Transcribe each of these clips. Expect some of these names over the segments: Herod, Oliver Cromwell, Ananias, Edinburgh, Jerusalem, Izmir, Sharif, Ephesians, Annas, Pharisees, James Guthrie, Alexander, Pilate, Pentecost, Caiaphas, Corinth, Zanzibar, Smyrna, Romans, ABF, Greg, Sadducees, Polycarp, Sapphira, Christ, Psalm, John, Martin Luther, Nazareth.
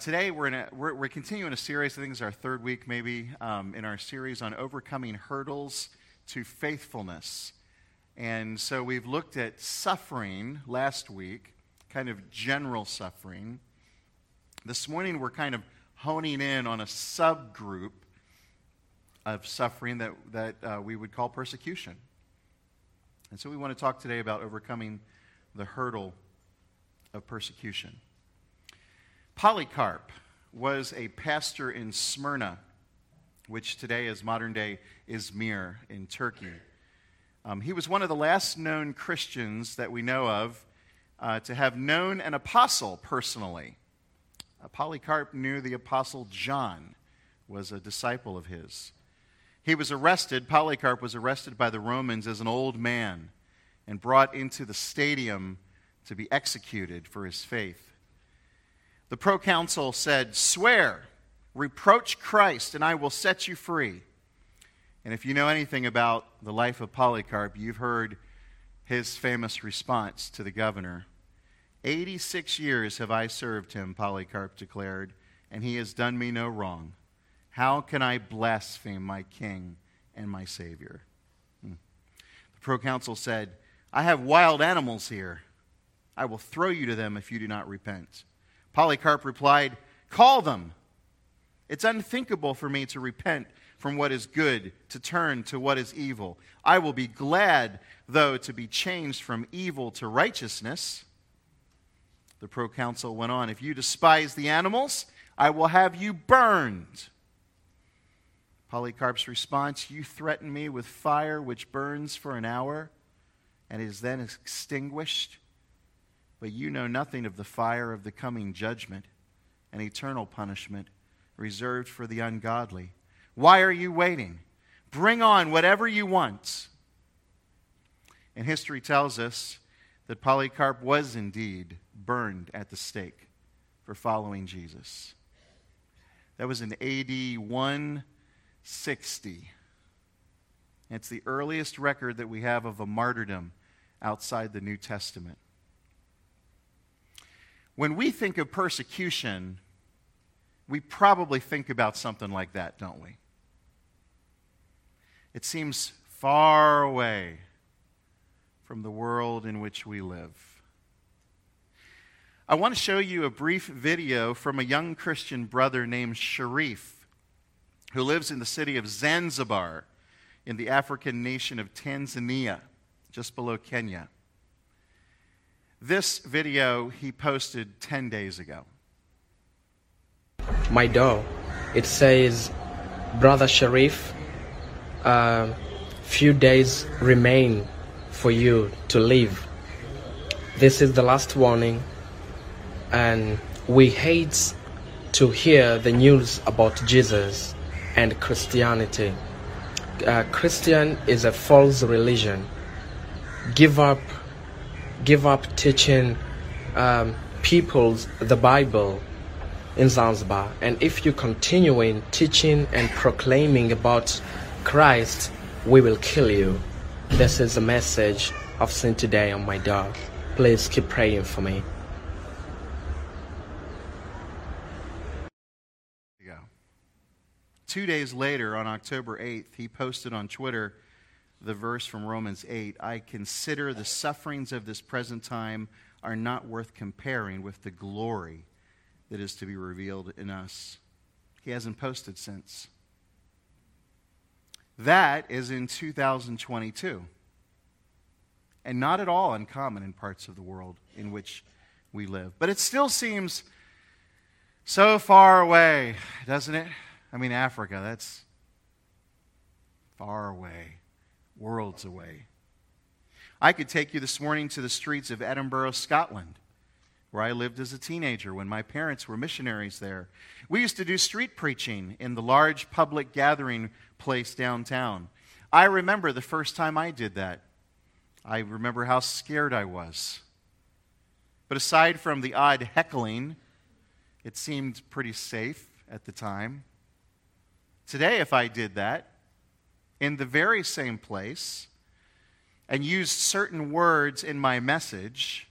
Today we're continuing a series. I think it's our third week, maybe, in our series on overcoming hurdles to faithfulness. And so we've looked at suffering last week, kind of general suffering. This morning we're kind of honing in on a subgroup of suffering that we would call persecution. And so we want to talk today about overcoming the hurdle of persecution. Polycarp was a pastor in Smyrna, which today is modern-day Izmir in Turkey. He was one of the last known Christians that we know of to have known an apostle personally. Polycarp knew the apostle John, was a disciple of his. He was arrested, Polycarp was arrested by the Romans as an old man and brought into the stadium to be executed for his faith. The proconsul said, "Swear, reproach Christ, and I will set you free." And if you know anything about the life of Polycarp, you've heard his famous response to the governor. 86 years have I served him," Polycarp declared, "and he has done me no wrong. How can I blaspheme my king and my savior?" The proconsul said, "I have wild animals here. I will throw you to them if you do not repent." Polycarp replied, "Call them. It's unthinkable for me to repent from what is good, to turn to what is evil. I will be glad, though, to be changed from evil to righteousness." The proconsul went on, "If you despise the animals, I will have you burned." Polycarp's response, "You threaten me with fire which burns for an hour and is then extinguished, but you know nothing of the fire of the coming judgment and eternal punishment reserved for the ungodly. Why are you waiting? Bring on whatever you want." And history tells us that Polycarp was indeed burned at the stake for following Jesus. That was in A.D. 160. It's the earliest record that we have of a martyrdom outside the New Testament. When we think of persecution, we probably think about something like that, don't we? It seems far away from the world in which we live. I want to show you a brief video from a young Christian brother named Sharif, who lives in the city of Zanzibar in the African nation of Tanzania, just below Kenya. This video he posted 10 days ago. My door, it says, "Brother Sharif, few days remain for you to leave. This is the last warning, and we hate to hear the news about Jesus and Christianity. Christian is a false religion. Give up teaching people the Bible in Zanzibar. And if you continue in teaching and proclaiming about Christ, we will kill you. This is a message I've seen today on my door. Please keep praying for me." Yeah. 2 days later, on October 8th, he posted on Twitter the verse from Romans 8, "I consider the sufferings of this present time are not worth comparing with the glory that is to be revealed in us." He hasn't posted since. That is in 2022, and not at all uncommon in parts of the world in which we live. But it still seems so far away, doesn't it? I mean, Africa, that's far away, worlds away. I could take you this morning to the streets of Edinburgh, Scotland, where I lived as a teenager when my parents were missionaries there. We used to do street preaching in the large public gathering place downtown. I remember the first time I did that. I remember how scared I was. But aside from the odd heckling, it seemed pretty safe at the time. Today, if I did that, in the very same place, and used certain words in my message,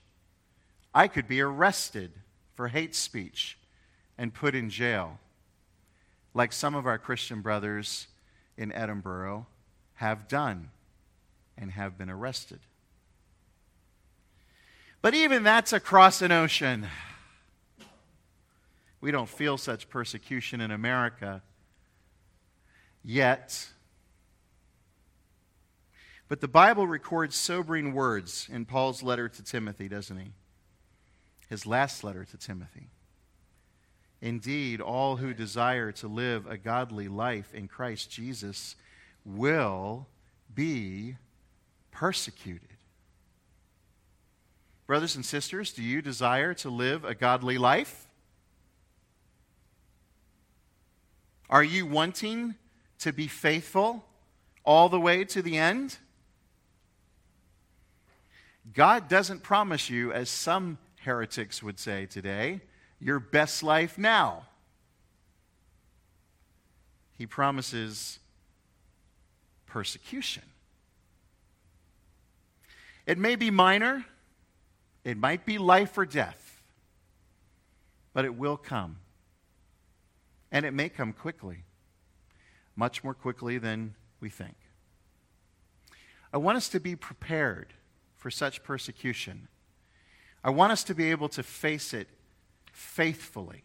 I could be arrested for hate speech and put in jail, like some of our Christian brothers in Edinburgh have done and have been arrested. But even that's across an ocean. We don't feel such persecution in America yet. But the Bible records sobering words in Paul's letter to Timothy, doesn't he? His last letter to Timothy. Indeed, all who desire to live a godly life in Christ Jesus will be persecuted. Brothers and sisters, do you desire to live a godly life? Are you wanting to be faithful all the way to the end? God doesn't promise you, as some heretics would say today, your best life now. He promises persecution. It may be minor, it might be life or death, but it will come. And it may come quickly, much more quickly than we think. I want us to be prepared for such persecution. I want us to be able to face it faithfully.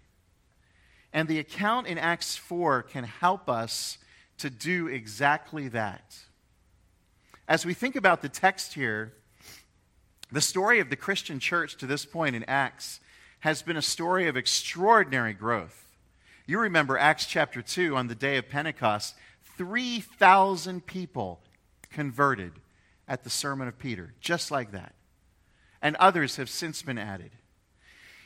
And the account in Acts 4 can help us to do exactly that. As we think about the text here, the story of the Christian church to this point in Acts has been a story of extraordinary growth. You remember Acts chapter 2 on the day of Pentecost, 3,000 people converted at the sermon of Peter, just like that. And others have since been added.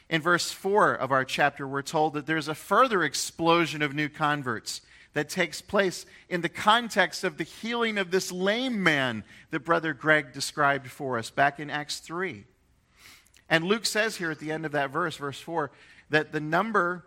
In verse 4 of our chapter, we're told that there's a further explosion of new converts that takes place in the context of the healing of this lame man that Brother Greg described for us back in Acts 3. And Luke says here at the end of that verse, verse 4, that the number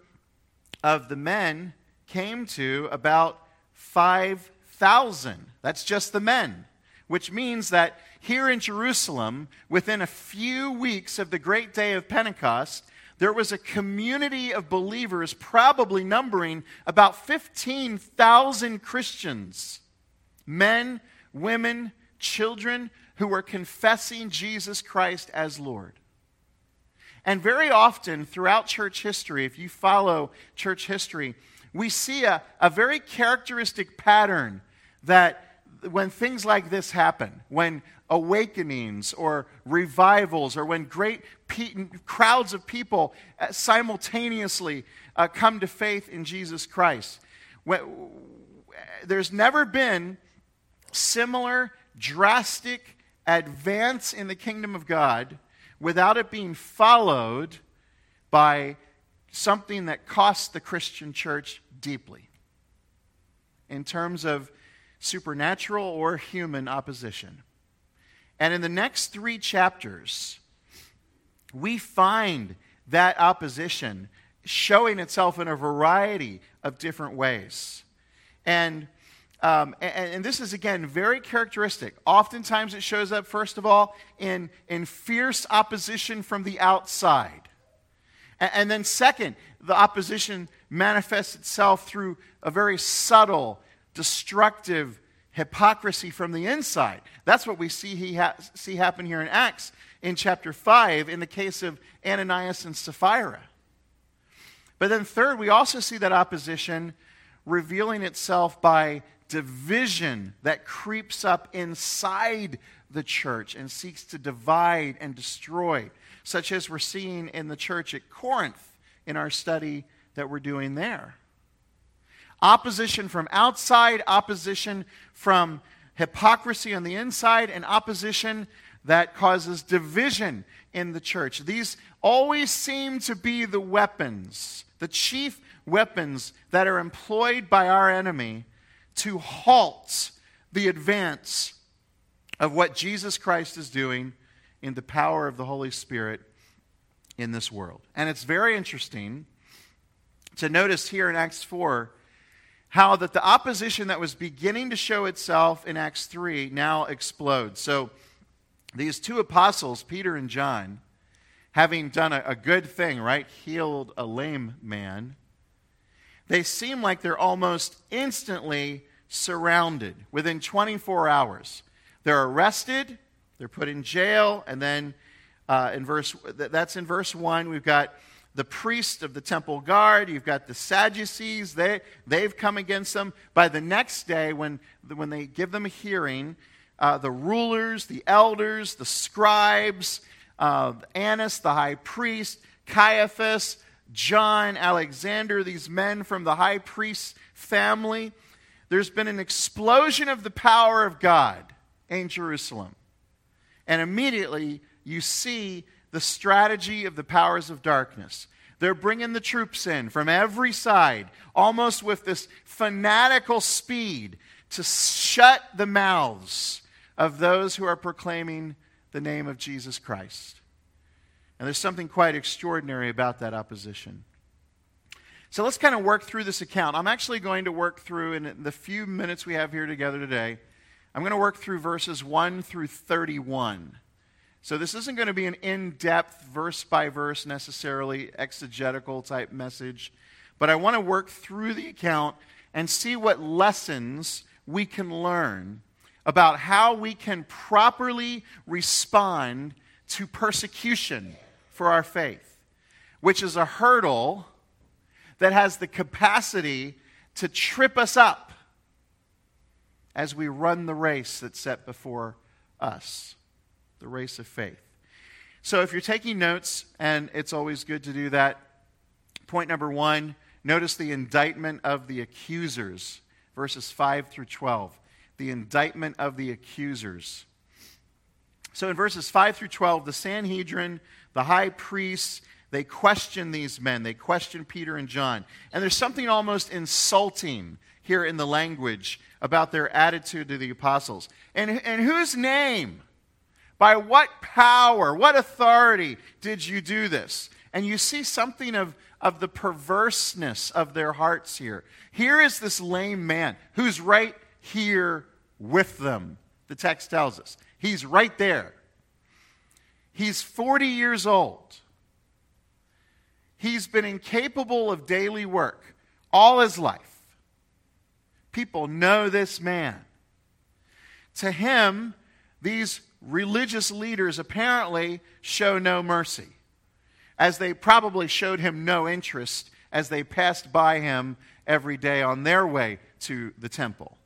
of the men came to about 5,000. That's just the men, which means that here in Jerusalem, within a few weeks of the great day of Pentecost, there was a community of believers probably numbering about 15,000 Christians, men, women, children, who were confessing Jesus Christ as Lord. And very often throughout church history, if you follow church history, we see a very characteristic pattern that when things like this happen, when awakenings or revivals or when great crowds of people simultaneously come to faith in Jesus Christ, there's never been similar drastic advance in the kingdom of God without it being followed by something that costs the Christian church deeply in terms of supernatural or human opposition. And in the next three chapters, we find that opposition showing itself in a variety of different ways. And this is, again, very characteristic. Oftentimes it shows up, first of all, in fierce opposition from the outside. And then second, the opposition manifests itself through a very subtle destructive hypocrisy from the inside. That's what we see happen here in Acts in chapter 5 in the case of Ananias and Sapphira. But then third, we also see that opposition revealing itself by division that creeps up inside the church and seeks to divide and destroy, such as we're seeing in the church at Corinth in our study that we're doing there. Opposition from outside, opposition from hypocrisy on the inside, and opposition that causes division in the church. These always seem to be the weapons, the chief weapons that are employed by our enemy to halt the advance of what Jesus Christ is doing in the power of the Holy Spirit in this world. And it's very interesting to notice here in Acts 4 how that the opposition that was beginning to show itself in Acts 3 now explodes. So these two apostles, Peter and John, having done a good thing, right? Healed a lame man. They seem like they're almost instantly surrounded. Within 24 hours, they're arrested, they're put in jail, and then in verse 1, we've got the priest of the temple guard, you've got the Sadducees, they've come against them. By the next day, when they give them a hearing, the rulers, the elders, the scribes, Annas, the high priest, Caiaphas, John, Alexander, these men from the high priest's family. There's been an explosion of the power of God in Jerusalem. And immediately you see the strategy of the powers of darkness. They're bringing the troops in from every side, almost with this fanatical speed, to shut the mouths of those who are proclaiming the name of Jesus Christ. And there's something quite extraordinary about that opposition. So let's kind of work through this account. I'm actually going to work through, in the few minutes we have here together today, I'm going to work through verses 1 through 31. So this isn't going to be an in-depth, verse-by-verse, necessarily exegetical-type message, but I want to work through the account and see what lessons we can learn about how we can properly respond to persecution for our faith, which is a hurdle that has the capacity to trip us up as we run the race that's set before us, the race of faith. So if you're taking notes, and it's always good to do that, point number 1, notice the indictment of the accusers, verses 5 through 12. The indictment of the accusers. So in verses 5 through 12, the Sanhedrin, the high priests, they question these men. They question Peter and John. And there's something almost insulting here in the language about their attitude to the apostles. In whose name? By what power? What authority did you do this? And you see something of the perverseness of their hearts here. Here is this lame man who's right here with them, the text tells us. He's right there. He's 40 years old. He's been incapable of daily work all his life. People know this man. To him, these religious leaders apparently show no mercy, as they probably showed him no interest as they passed by him every day on their way to the temple.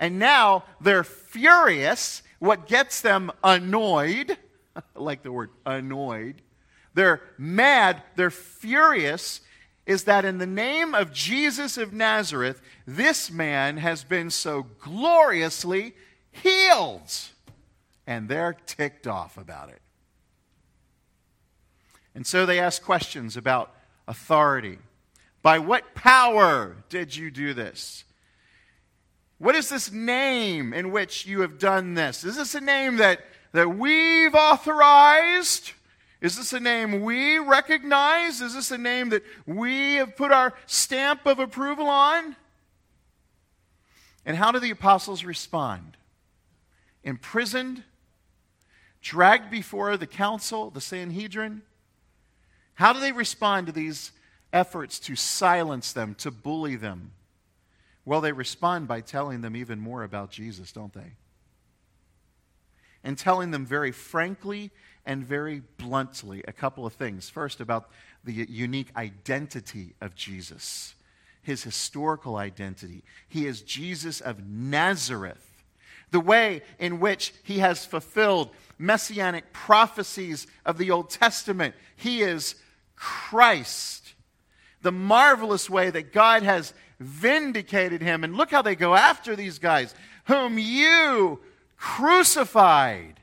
And now they're furious. What gets them annoyed, I like the word annoyed, they're mad, they're furious, is that in the name of Jesus of Nazareth, this man has been so gloriously healed. And they're ticked off about it. And so they ask questions about authority. By what power did you do this? What is this name in which you have done this? Is this a name that we've authorized? Is this a name we recognize? Is this a name that we have put our stamp of approval on? And how do the apostles respond? Imprisoned, dragged before the council, the Sanhedrin. How do they respond to these efforts to silence them, to bully them? Well, they respond by telling them even more about Jesus, don't they? And telling them very frankly and very bluntly a couple of things. First, about the unique identity of Jesus, his historical identity. He is Jesus of Nazareth. The way in which he has fulfilled messianic prophecies of the Old Testament. He is Christ. The marvelous way that God has vindicated him. And look how they go after these guys, whom you crucified.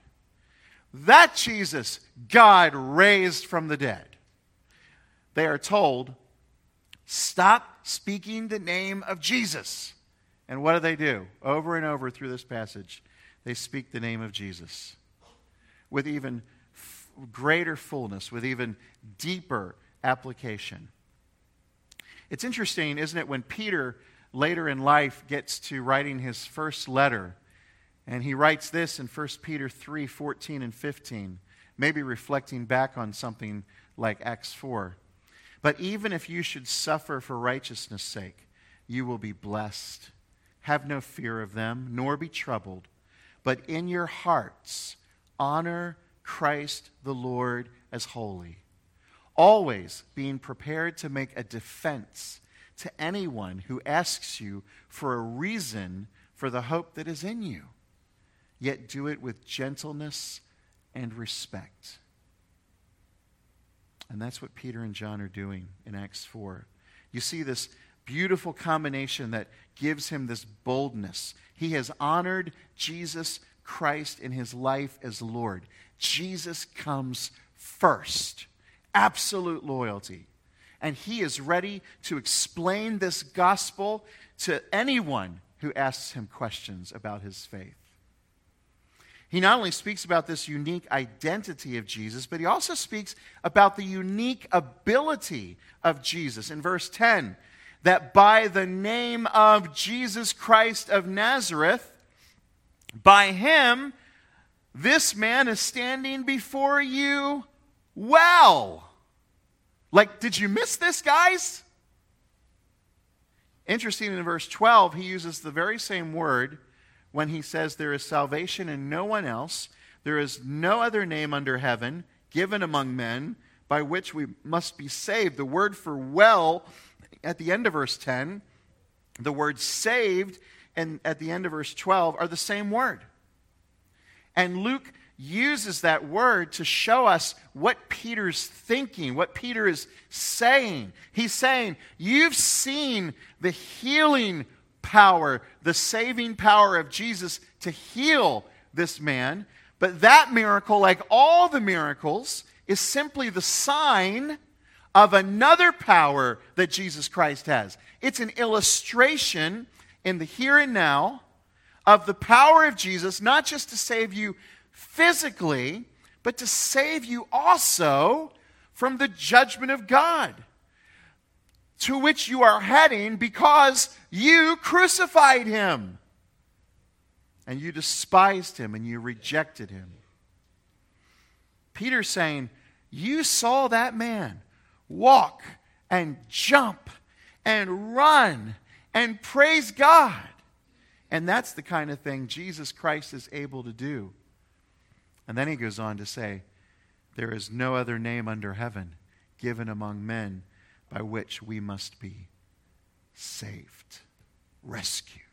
That Jesus God raised from the dead. They are told, stop speaking the name of Jesus. And what do they do? Over and over through this passage, they speak the name of Jesus with even greater fullness, with even deeper application. It's interesting, isn't it, when Peter later in life gets to writing his first letter, and he writes this in 1 Peter 3:14 and 15. maybe reflecting back on something like Acts 4. But even if you should suffer for righteousness' sake, you will be blessed. Have no fear of them, nor be troubled, but in your hearts honor Christ the Lord as holy, always being prepared to make a defense to anyone who asks you for a reason for the hope that is in you. Yet do it with gentleness and respect. And that's what Peter and John are doing in Acts 4. You see this beautiful combination that gives him this boldness. He has honored Jesus Christ in his life as Lord. Jesus comes first. Absolute loyalty. And he is ready to explain this gospel to anyone who asks him questions about his faith. He not only speaks about this unique identity of Jesus, but he also speaks about the unique ability of Jesus. In verse 10, that by the name of Jesus Christ of Nazareth, by him, this man is standing before you well. Like, did you miss this, guys? Interesting, in verse 12, he uses the very same word when he says there is salvation in no one else. There is no other name under heaven given among men by which we must be saved. The word for well at the end of verse 10, the word saved and at the end of verse 12 are the same word. And Luke uses that word to show us what Peter's thinking, what Peter is saying. He's saying, you've seen the healing power, the saving power of Jesus to heal this man, but that miracle, like all the miracles, is simply the sign of another power that Jesus Christ has. It's an illustration in the here and now of the power of Jesus, not just to save you physically, but to save you also from the judgment of God, to which you are heading because you crucified him, and you despised him, and you rejected him. Peter's saying, you saw that man walk and jump and run and praise God. And that's the kind of thing Jesus Christ is able to do. And then he goes on to say, there is no other name under heaven given among men by which we must be saved, rescued.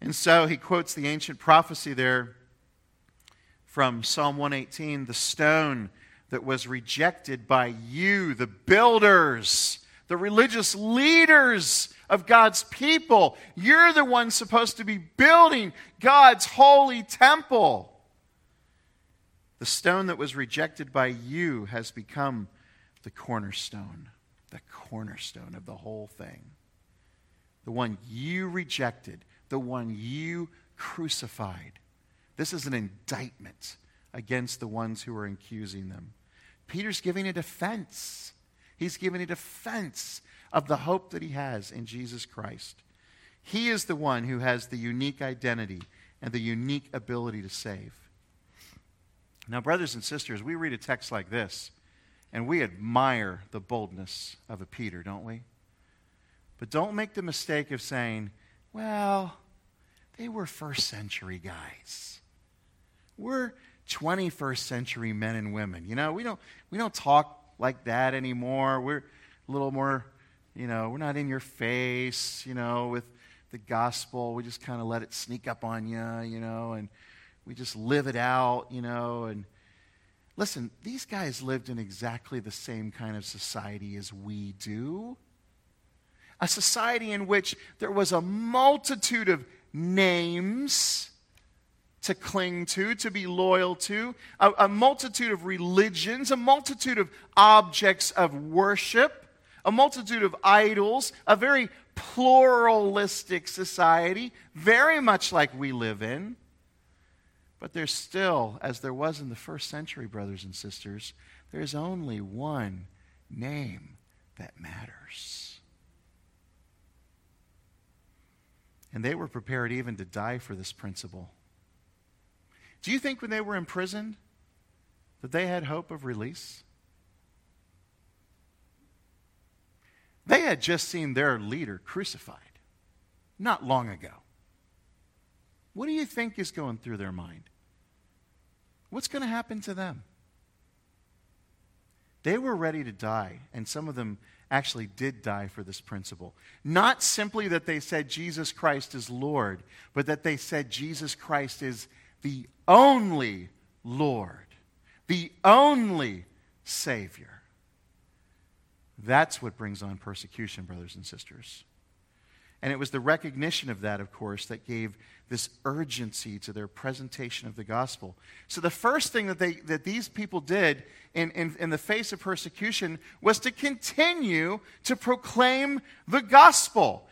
And so he quotes the ancient prophecy there from Psalm 118, the stone that was rejected by you, the builders, the religious leaders of God's people. You're the one supposed to be building God's holy temple. The stone that was rejected by you has become the cornerstone of the whole thing. The one you rejected, the one you crucified. This is an indictment against the ones who are accusing them. Peter's giving a defense. He's giving a defense of the hope that he has in Jesus Christ. He is the one who has the unique identity and the unique ability to save. Now, brothers and sisters, we read a text like this, and we admire the boldness of a Peter, don't we? But don't make the mistake of saying, well, they were first century guys. We're 21st century men and women. You know, we don't talk like that anymore. We're a little more, you know, we're not in your face, you know, with the gospel. We just kind of let it sneak up on you, you know, and we just live it out, you know. And listen, these guys lived in exactly the same kind of society as we do. A society in which there was a multitude of names to cling to be loyal to, a multitude of religions, a multitude of objects of worship, a multitude of idols, a very pluralistic society, very much like we live in. But there's still, as there was in the first century, brothers and sisters, there's only one name that matters. And they were prepared even to die for this principle. Do you think when they were imprisoned, that they had hope of release? They had just seen their leader crucified not long ago. What do you think is going through their mind? What's going to happen to them? They were ready to die, and some of them actually did die for this principle. Not simply that they said Jesus Christ is Lord, but that they said Jesus Christ is the only Lord, the only Savior. That's what brings on persecution, brothers and sisters. And it was the recognition of that, of course, that gave this urgency to their presentation of the gospel. So the first thing that these people did in the face of persecution was to continue to proclaim the gospel,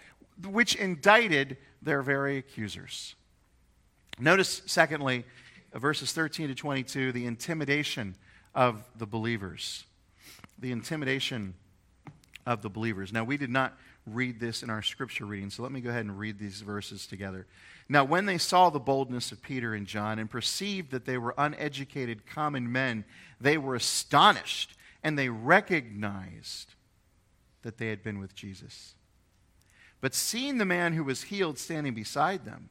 which indicted their very accusers. Notice, secondly, verses 13 to 22, the intimidation of the believers. The intimidation of the believers. Now, we did not read this in our scripture reading, so let me go ahead and read these verses together. Now, when they saw the boldness of Peter and John and perceived that they were uneducated common men, they were astonished, and they recognized that they had been with Jesus. But seeing the man who was healed standing beside them,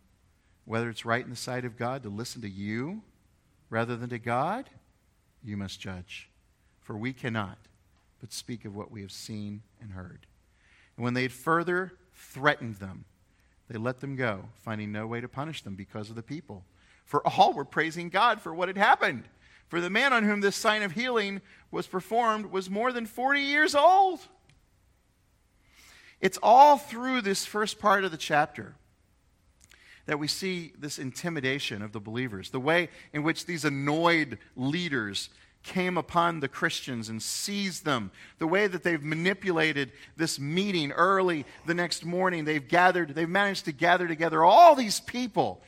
"Whether it's right in the sight of God to listen to you rather than to God, you must judge. For we cannot but speak of what we have seen and heard." And when they had further threatened them, they let them go, finding no way to punish them because of the people. For all were praising God for what had happened. For the man on whom this sign of healing was performed was more than 40 years old. It's all through this first part of the chapter that we see this intimidation of the believers, the way in which these annoyed leaders came upon the Christians and seized them, the way that they've manipulated this meeting early the next morning. They've managed to gather together all these people,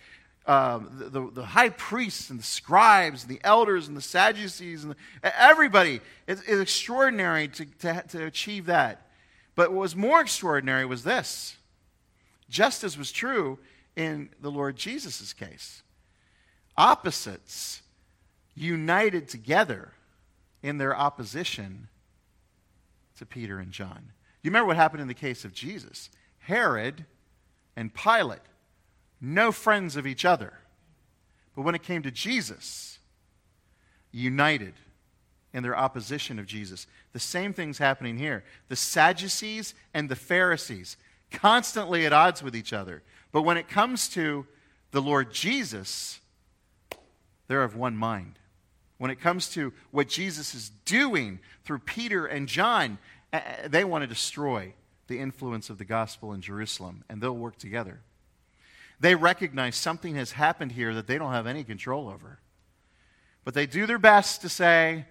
the high priests and the scribes and the elders and the Sadducees and everybody. It's extraordinary to achieve that. But what was more extraordinary was this, just as was true in the Lord Jesus' case. Opposites united together in their opposition to Peter and John. You remember what happened in the case of Jesus. Herod and Pilate, no friends of each other. But when it came to Jesus, united in their opposition of Jesus. The same thing's happening here. The Sadducees and the Pharisees, constantly at odds with each other. But when it comes to the Lord Jesus, they're of one mind. When it comes to what Jesus is doing through Peter and John, they want to destroy the influence of the gospel in Jerusalem, and they'll work together. They recognize something has happened here that they don't have any control over. But they do their best to say,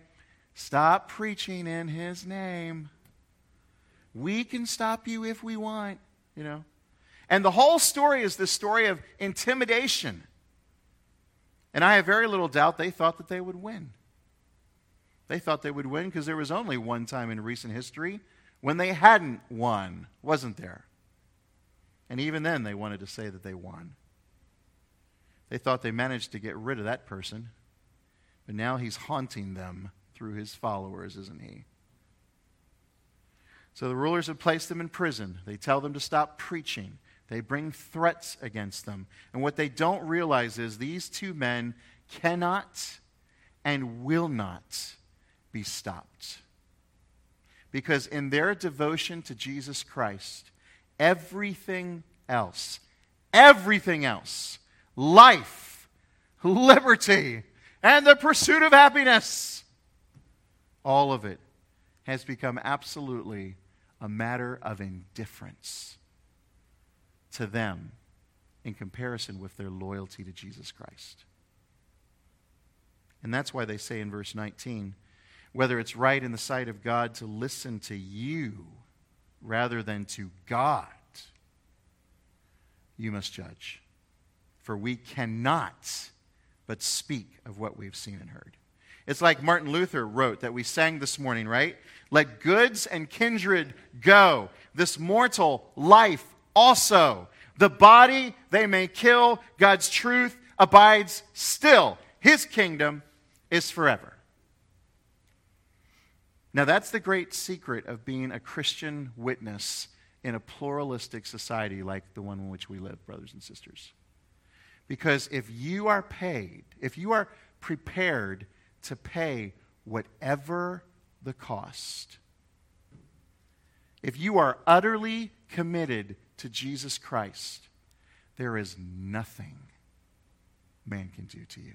"Stop preaching in his name. We can stop you if we want," you know. And the whole story is this story of intimidation. And I have very little doubt they thought that they would win. They thought they would win because there was only one time in recent history when they hadn't won, wasn't there? And even then they wanted to say that they won. They thought they managed to get rid of that person, but now he's haunting them through his followers, isn't he? So the rulers have placed them in prison. They tell them to stop preaching. They bring threats against them. And what they don't realize is these two men cannot and will not be stopped. Because in their devotion to Jesus Christ, everything else, life, liberty, and the pursuit of happiness, all of it has become absolutely a matter of indifference to them in comparison with their loyalty to Jesus Christ. And that's why they say in verse 19, whether it's right in the sight of God to listen to you rather than to God, you must judge. For we cannot but speak of what we've seen and heard. It's like Martin Luther wrote that we sang this morning, right? Let goods and kindred go, this mortal life also. The body they may kill, God's truth abides still. His kingdom is forever. Now that's the great secret of being a Christian witness in a pluralistic society like the one in which we live, brothers and sisters. Because if you are paid, if you are prepared to pay whatever the cost, if you are utterly committed to Jesus Christ, there is nothing man can do to you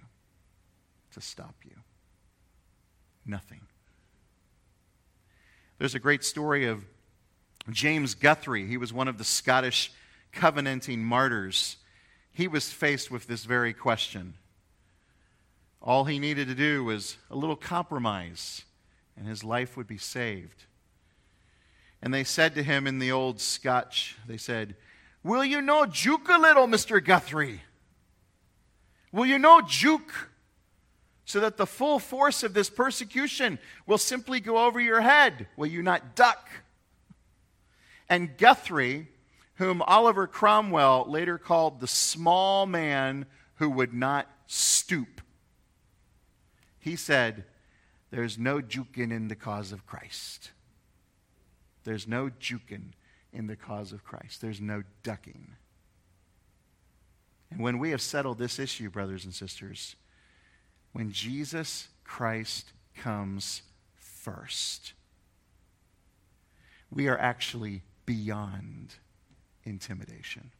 to stop you. Nothing. There's a great story of James Guthrie. He was one of the Scottish covenanting martyrs. He was faced with this very question. All he needed to do was a little compromise, and his life would be saved. And they said to him in the old Scotch, they said, "Will you no juke a little, Mr. Guthrie? Will you no juke, so that the full force of this persecution will simply go over your head? Will you not duck?" And Guthrie, whom Oliver Cromwell later called the small man who would not stoop, he said, "There's no juking in the cause of Christ. There's no juking in the cause of Christ. There's no ducking." And when we have settled this issue, brothers and sisters, when Jesus Christ comes first, we are actually beyond intimidation.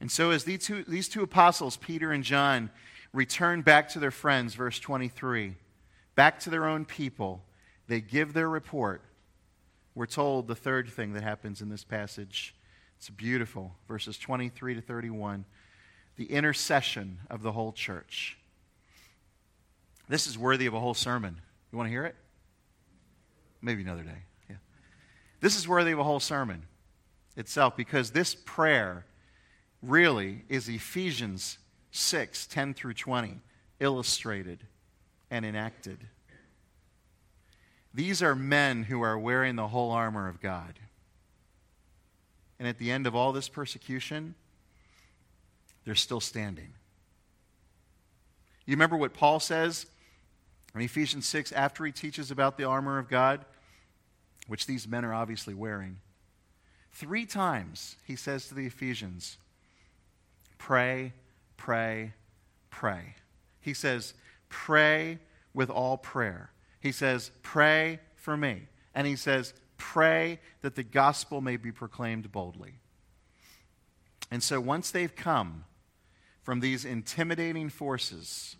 And so as these two apostles, Peter and John, return back to their friends, verse 23, back to their own people, they give their report. We're told the third thing that happens in this passage. It's beautiful. Verses 23 to 31, the intercession of the whole church. This is worthy of a whole sermon. You want to hear it? Maybe another day. Yeah. This is worthy of a whole sermon itself, because this prayer really is Ephesians 6, 10 through 20, illustrated and enacted. These are men who are wearing the whole armor of God. And at the end of all this persecution, they're still standing. You remember what Paul says in Ephesians 6 after he teaches about the armor of God, which these men are obviously wearing? 3 times he says to the Ephesians, pray, pray, pray. He says, pray with all prayer. He says, pray for me. And he says, pray that the gospel may be proclaimed boldly. And so once they've come from these intimidating forces,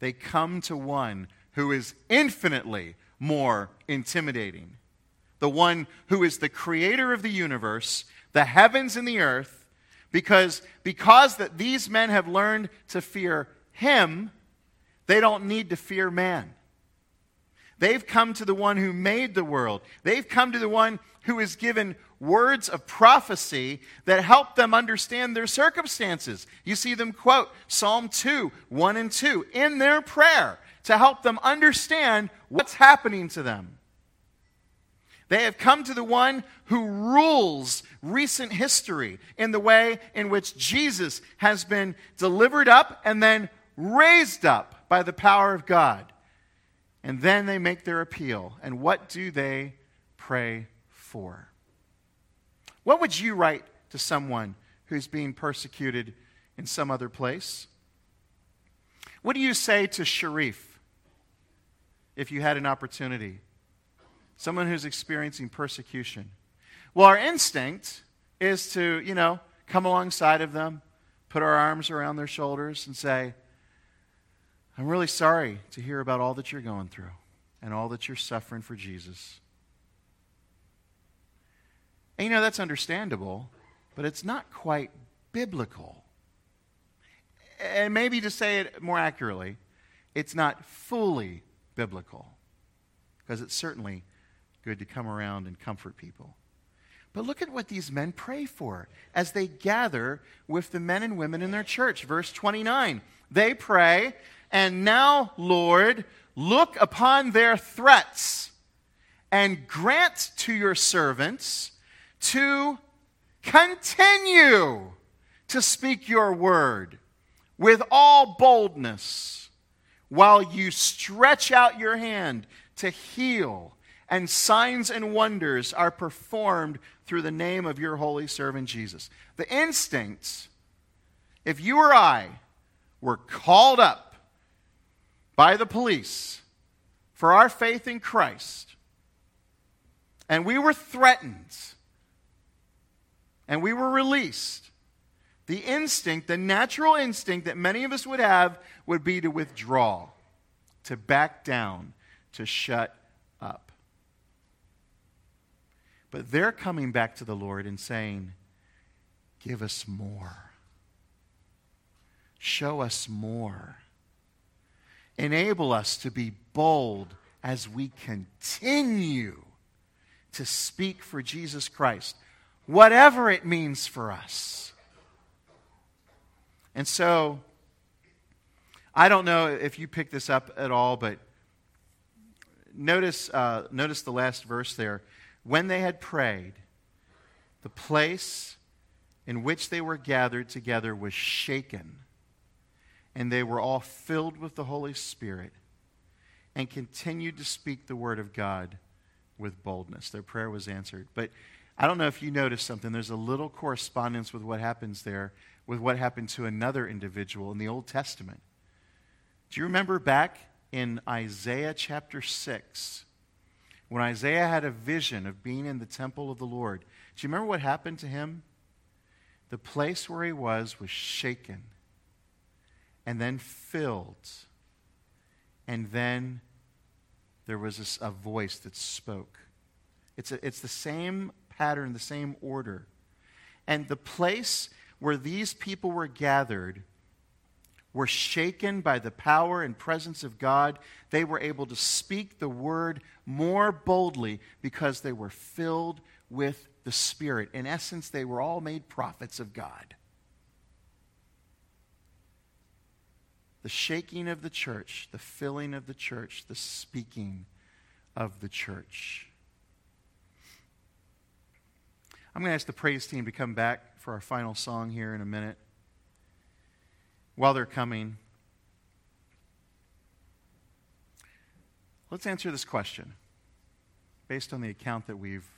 they come to one who is infinitely more intimidating. The one who is the creator of the universe, the heavens and the earth, because that these men have learned to fear him, they don't need to fear man. They've come to the one who made the world. They've come to the one who has given words of prophecy that help them understand their circumstances. You see them quote Psalm 2, 1 and 2 in their prayer to help them understand what's happening to them. They have come to the one who rules recent history in the way in which Jesus has been delivered up and then raised up by the power of God. And then they make their appeal. And what do they pray for? What would you write to someone who's being persecuted in some other place? What do you say to Sharif if you had an opportunity? Someone who's experiencing persecution. Well, our instinct is to, come alongside of them, put our arms around their shoulders and say, I'm really sorry to hear about all that you're going through and all that you're suffering for Jesus. And that's understandable, but it's not quite biblical. and maybe to say it more accurately, it's not fully biblical, because it's certainly good to come around and comfort people. But look at what these men pray for as they gather with the men and women in their church. Verse 29, they pray, "And now, Lord, look upon their threats and grant to your servants to continue to speak your word with all boldness while you stretch out your hand to heal, and signs and wonders are performed through the name of your holy servant Jesus." The instinct, if you or I were called up by the police for our faith in Christ, and we were threatened, and we were released, the instinct, the natural instinct that many of us would have would be to withdraw, to back down, to shut up. But they're coming back to the Lord and saying, "Give us more. Show us more. Enable us to be bold as we continue to speak for Jesus Christ, whatever it means for us." And so, I don't know if you picked this up at all, but notice the last verse there. When they had prayed, the place in which they were gathered together was shaken, and they were all filled with the Holy Spirit and continued to speak the word of God with boldness. Their prayer was answered. But I don't know if you noticed something. There's a little correspondence with what happens there, with what happened to another individual in the Old Testament. Do you remember back in Isaiah chapter 6? When Isaiah had a vision of being in the temple of the Lord, do you remember what happened to him? The place where he was shaken, and then filled, and then there was a voice that spoke. It's the same pattern, the same order. And the place where these people were gathered were shaken by the power and presence of God. They were able to speak the word more boldly because they were filled with the Spirit. In essence, they were all made prophets of God. The shaking of the church, the filling of the church, the speaking of the church. I'm going to ask the praise team to come back for our final song here in a minute. While they're coming, let's answer this question based on the account that we've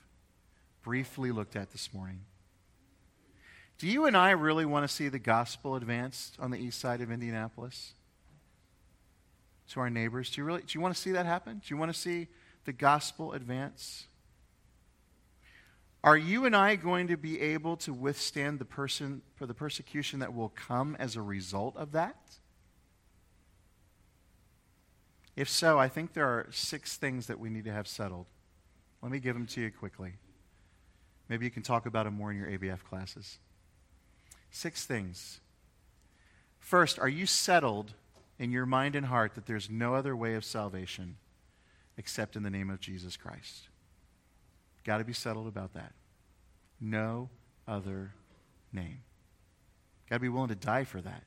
briefly looked at this morning. Do you and I really want to see the gospel advanced on the east side of Indianapolis to our neighbors? Do you want to see that happen? Do you want to see the gospel advance? Are you and I going to be able to withstand the persecution that will come as a result of that? If so, I think there are 6 things that we need to have settled. Let me give them to you quickly. Maybe you can talk about them more in your ABF classes. 6 things. First, are you settled in your mind and heart that there's no other way of salvation except in the name of Jesus Christ? Got to be settled about that. No other name. Got to be willing to die for that.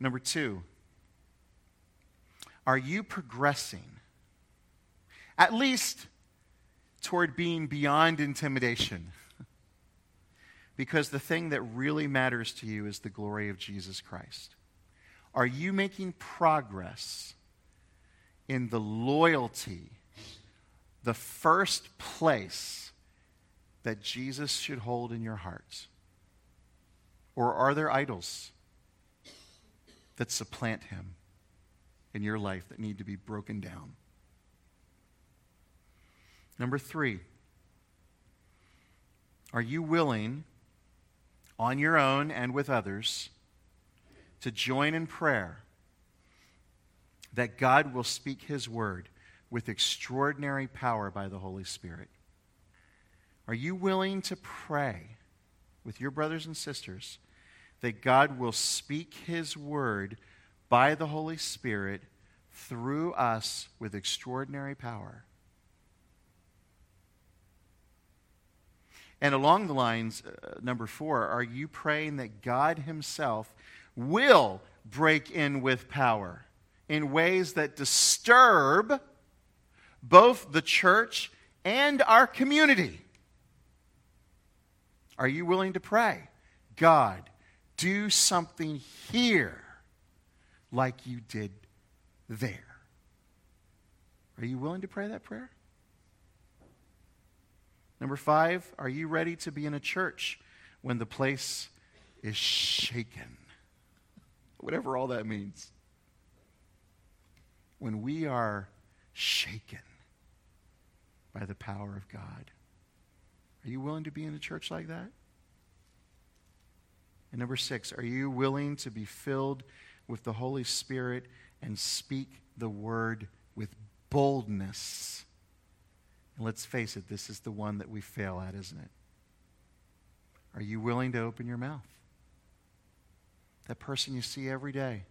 Number 2, are you progressing at least toward being beyond intimidation? Because the thing that really matters to you is the glory of Jesus Christ. Are you making progress in the loyalty, the first place that Jesus should hold in your hearts? Or are there idols that supplant him in your life that need to be broken down? Number 3, are you willing, on your own and with others, to join in prayer that God will speak his word with extraordinary power by the Holy Spirit? Are you willing to pray with your brothers and sisters that God will speak his word by the Holy Spirit through us with extraordinary power. And along the lines, number four, are you praying that God himself will break in with power in ways that disturb both the church and our community? Are you willing to pray, God, do something here like you did there? Are you willing to pray that prayer? Number five, are you ready to be in a church when the place is shaken? Whatever all that means. When we are shaken by the power of God. Are you willing to be in a church like that? And number six, are you willing to be filled with the Holy Spirit and speak the word with boldness? And let's face it, this is the one that we fail at, isn't it? Are you willing to open your mouth? That person you see every day,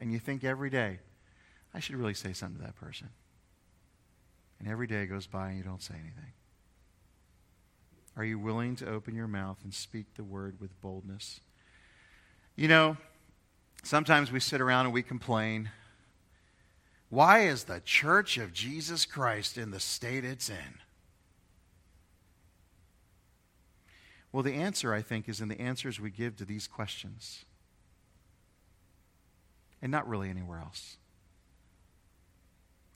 and you think every day, I should really say something to that person. And every day goes by and you don't say anything. Are you willing to open your mouth and speak the word with boldness? You know, sometimes we sit around and we complain. Why is the Church of Jesus Christ in the state it's in? Well, the answer, I think, is in the answers we give to these questions. And not really anywhere else.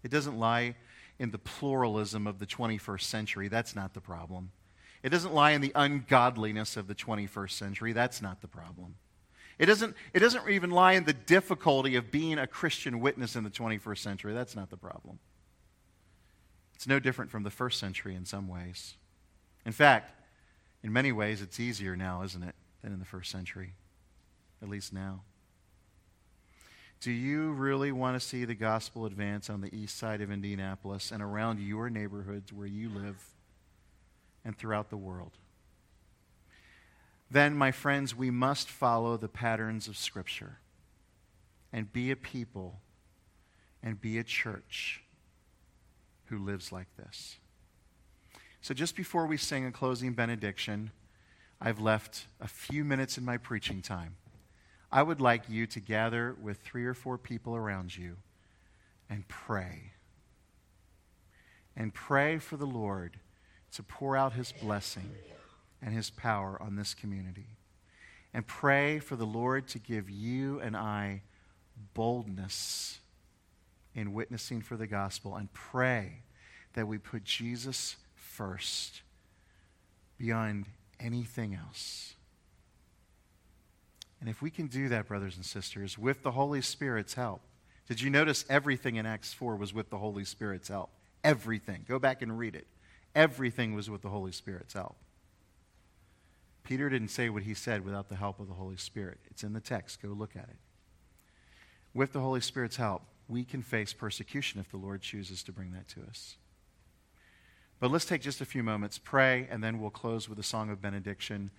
It doesn't lie in the pluralism of the 21st century. That's not the problem. It doesn't lie in the ungodliness of the 21st century. That's not the problem. It doesn't even lie in the difficulty of being a Christian witness in the 21st century. That's not the problem. It's no different from the first century in some ways. In fact, in many ways, it's easier now, isn't it, than in the first century, at least now. Do you really want to see the gospel advance on the east side of Indianapolis and around your neighborhoods where you live and throughout the world? Then, my friends, we must follow the patterns of Scripture and be a people and be a church who lives like this. So just before we sing a closing benediction, I've left a few minutes in my preaching time. I would like you to gather with 3 or 4 people around you and pray. And pray for the Lord to pour out his blessing and his power on this community. And pray for the Lord to give you and I boldness in witnessing for the gospel. And pray that we put Jesus first beyond anything else. And if we can do that, brothers and sisters, with the Holy Spirit's help. Did you notice everything in Acts 4 was with the Holy Spirit's help? Everything. Go back and read it. Everything was with the Holy Spirit's help. Peter didn't say what he said without the help of the Holy Spirit. It's in the text. Go look at it. With the Holy Spirit's help, we can face persecution if the Lord chooses to bring that to us. But let's take just a few moments, pray, and then we'll close with a song of benediction.